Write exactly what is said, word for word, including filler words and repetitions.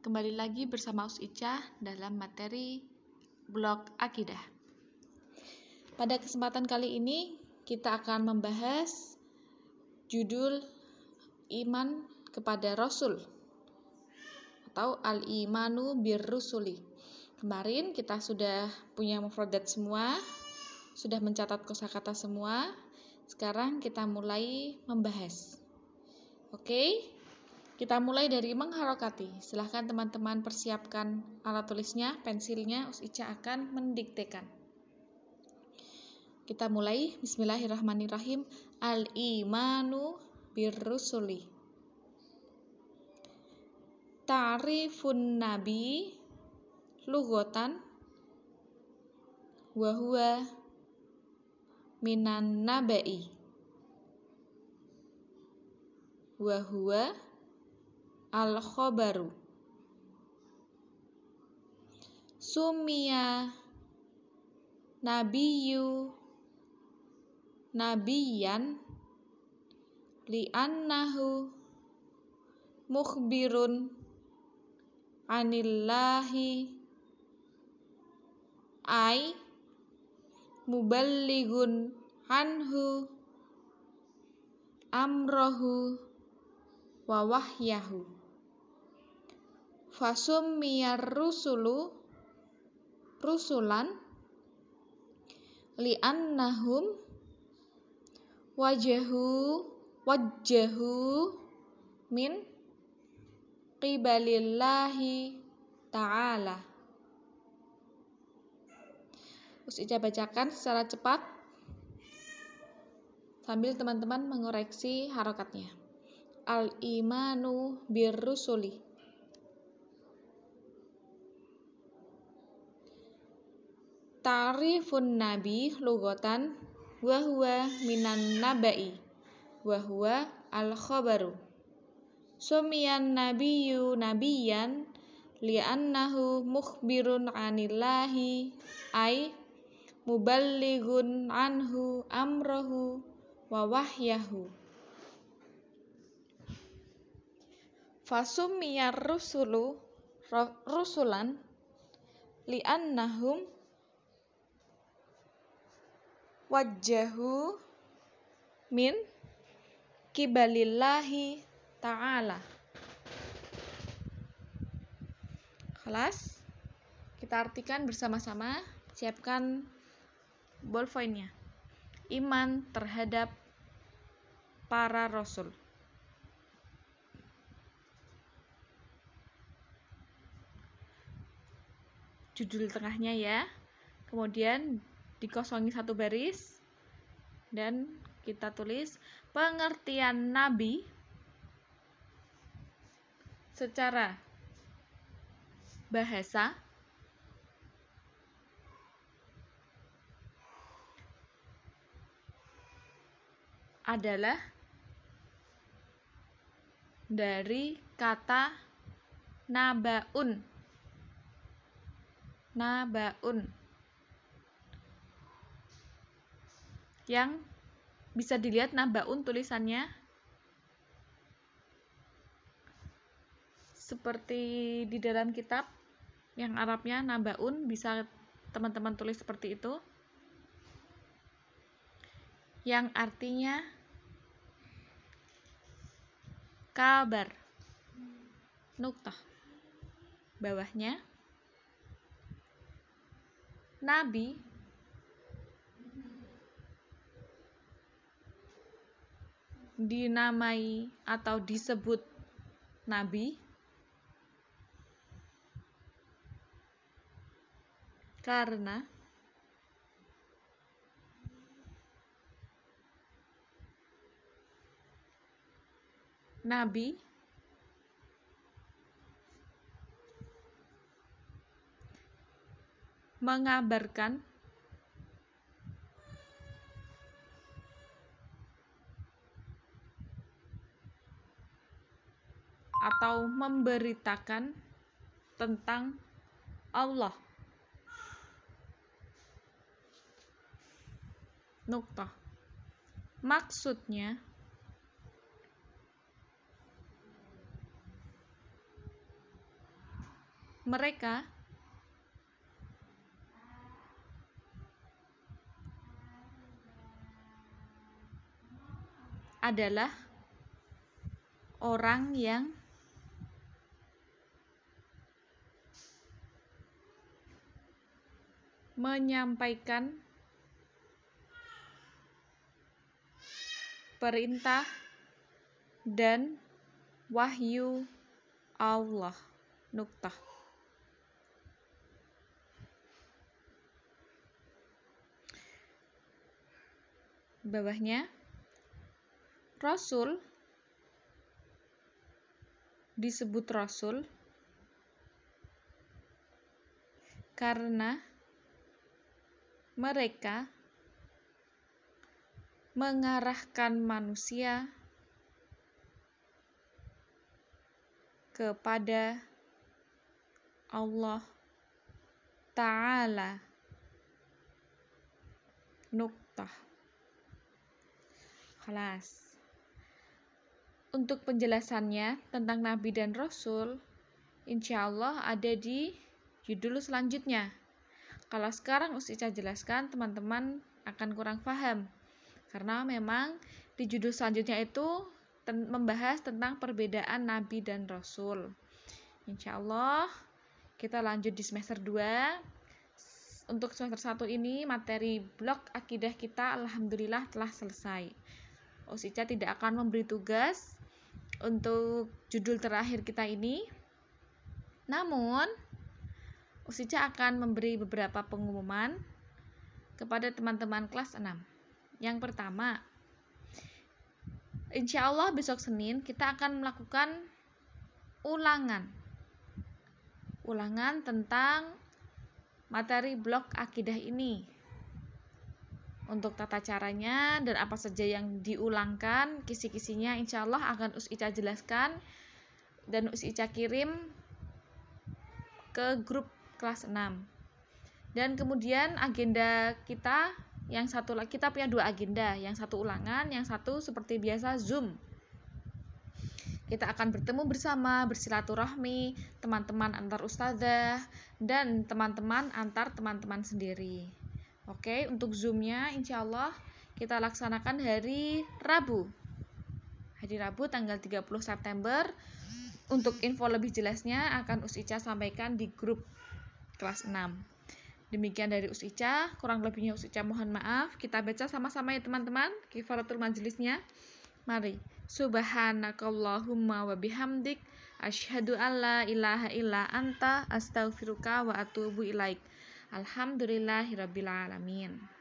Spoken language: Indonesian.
Kembali lagi bersama Usijah dalam materi blog akidah. Pada kesempatan kali ini kita akan membahas judul iman kepada Rasul atau Al-Imanu Bir-Rusuli. Kemarin kita sudah punya mufradat semua, sudah mencatat kosakata semua. Sekarang kita mulai membahas. Oke? Kita mulai dari mengharokati. Silahkan teman-teman persiapkan alat tulisnya, pensilnya, Usijah akan mendiktekan. Kita mulai. Bismillahirrahmanirrahim. Al-imanu bir-rusuli. Ta'rifun nabi lugotan wahua minan naba'i wahua al-kobaru Sumia Nabiyu Nabiyan Li'annahu Mukbirun Anillahi Aiy Muballigun Hanhu Amrohu Wawahyahu Fasumiyar rusulu Rusulan Li'annahum Wajahu Wajahu Min Qibalillahi Ta'ala. Usijah bacakan secara cepat sambil teman-teman mengoreksi harokatnya. Al-imanu bir-rusuli. Ta'rifun nabi lugotan wahua minan naba'i wahua al-kobaru Sumiyan nabiyu nabiyan li'annahu mukbirun anillahi Aiy muballigun anhu amrohu wawahyahu Fasumiyar rusulu rusulan li'annahum Wajahu min Qibalillahi Ta'ala. Kelas, kita artikan bersama-sama. Siapkan ballpointnya. Iman terhadap para rasul. Judul tengahnya ya. Kemudian dikosongi satu baris dan kita tulis pengertian Nabi secara bahasa adalah dari kata nabaun nabaun yang bisa dilihat nabaun tulisannya seperti di dalam kitab yang Arabnya nabaun, bisa teman-teman tulis seperti itu, yang artinya kabar nukta. Bawahnya nabi dinamai atau disebut nabi karena nabi mengabarkan atau memberitakan tentang Allah. Nukta. Maksudnya mereka adalah orang yang menyampaikan perintah dan wahyu Allah. Nukta. Bawahnya, Rasul disebut Rasul karena mereka mengarahkan manusia kepada Allah Ta'ala. Nukta. Kelas. Untuk penjelasannya tentang Nabi dan Rasul, insya Allah ada di judul selanjutnya. Kalau sekarang Ustadzah jelaskan, teman-teman akan kurang paham. Karena memang di judul selanjutnya itu ten- membahas tentang perbedaan Nabi dan Rasul. Insya Allah kita lanjut di semester dua. Untuk semester satu ini materi blok akidah kita alhamdulillah telah selesai. Ustadzah tidak akan memberi tugas untuk judul terakhir kita ini, namun Ustadzah akan memberi beberapa pengumuman kepada teman-teman kelas enam. Yang pertama, insya Allah besok Senin kita akan melakukan ulangan ulangan tentang materi blok akidah ini. Untuk tata caranya dan apa saja yang diulangkan, kisi-kisinya insya Allah akan Ustadzah jelaskan dan Ustadzah kirim ke grup kelas enam. Dan kemudian agenda kita yang satu, kita punya dua agenda, yang satu ulangan, yang satu seperti biasa Zoom. Kita akan bertemu bersama, bersilaturahmi teman-teman antar ustadzah dan teman-teman antar teman-teman sendiri. Oke, untuk Zoom-nya insya Allah kita laksanakan hari Rabu. Hari Rabu tanggal tiga puluh September. Untuk info lebih jelasnya akan Ustadzah sampaikan di grup kelas enam. Demikian dari Ustadzah, kurang lebihnya Ustadzah mohon maaf. Kita baca sama-sama ya teman-teman, kifaratul majelisnya. Mari. Subhanakallahumma wa bihamdik, asyhadu an la ilaha illa anta, astaghfiruka wa atubu ilaik. Alhamdulillahirabbil alamin.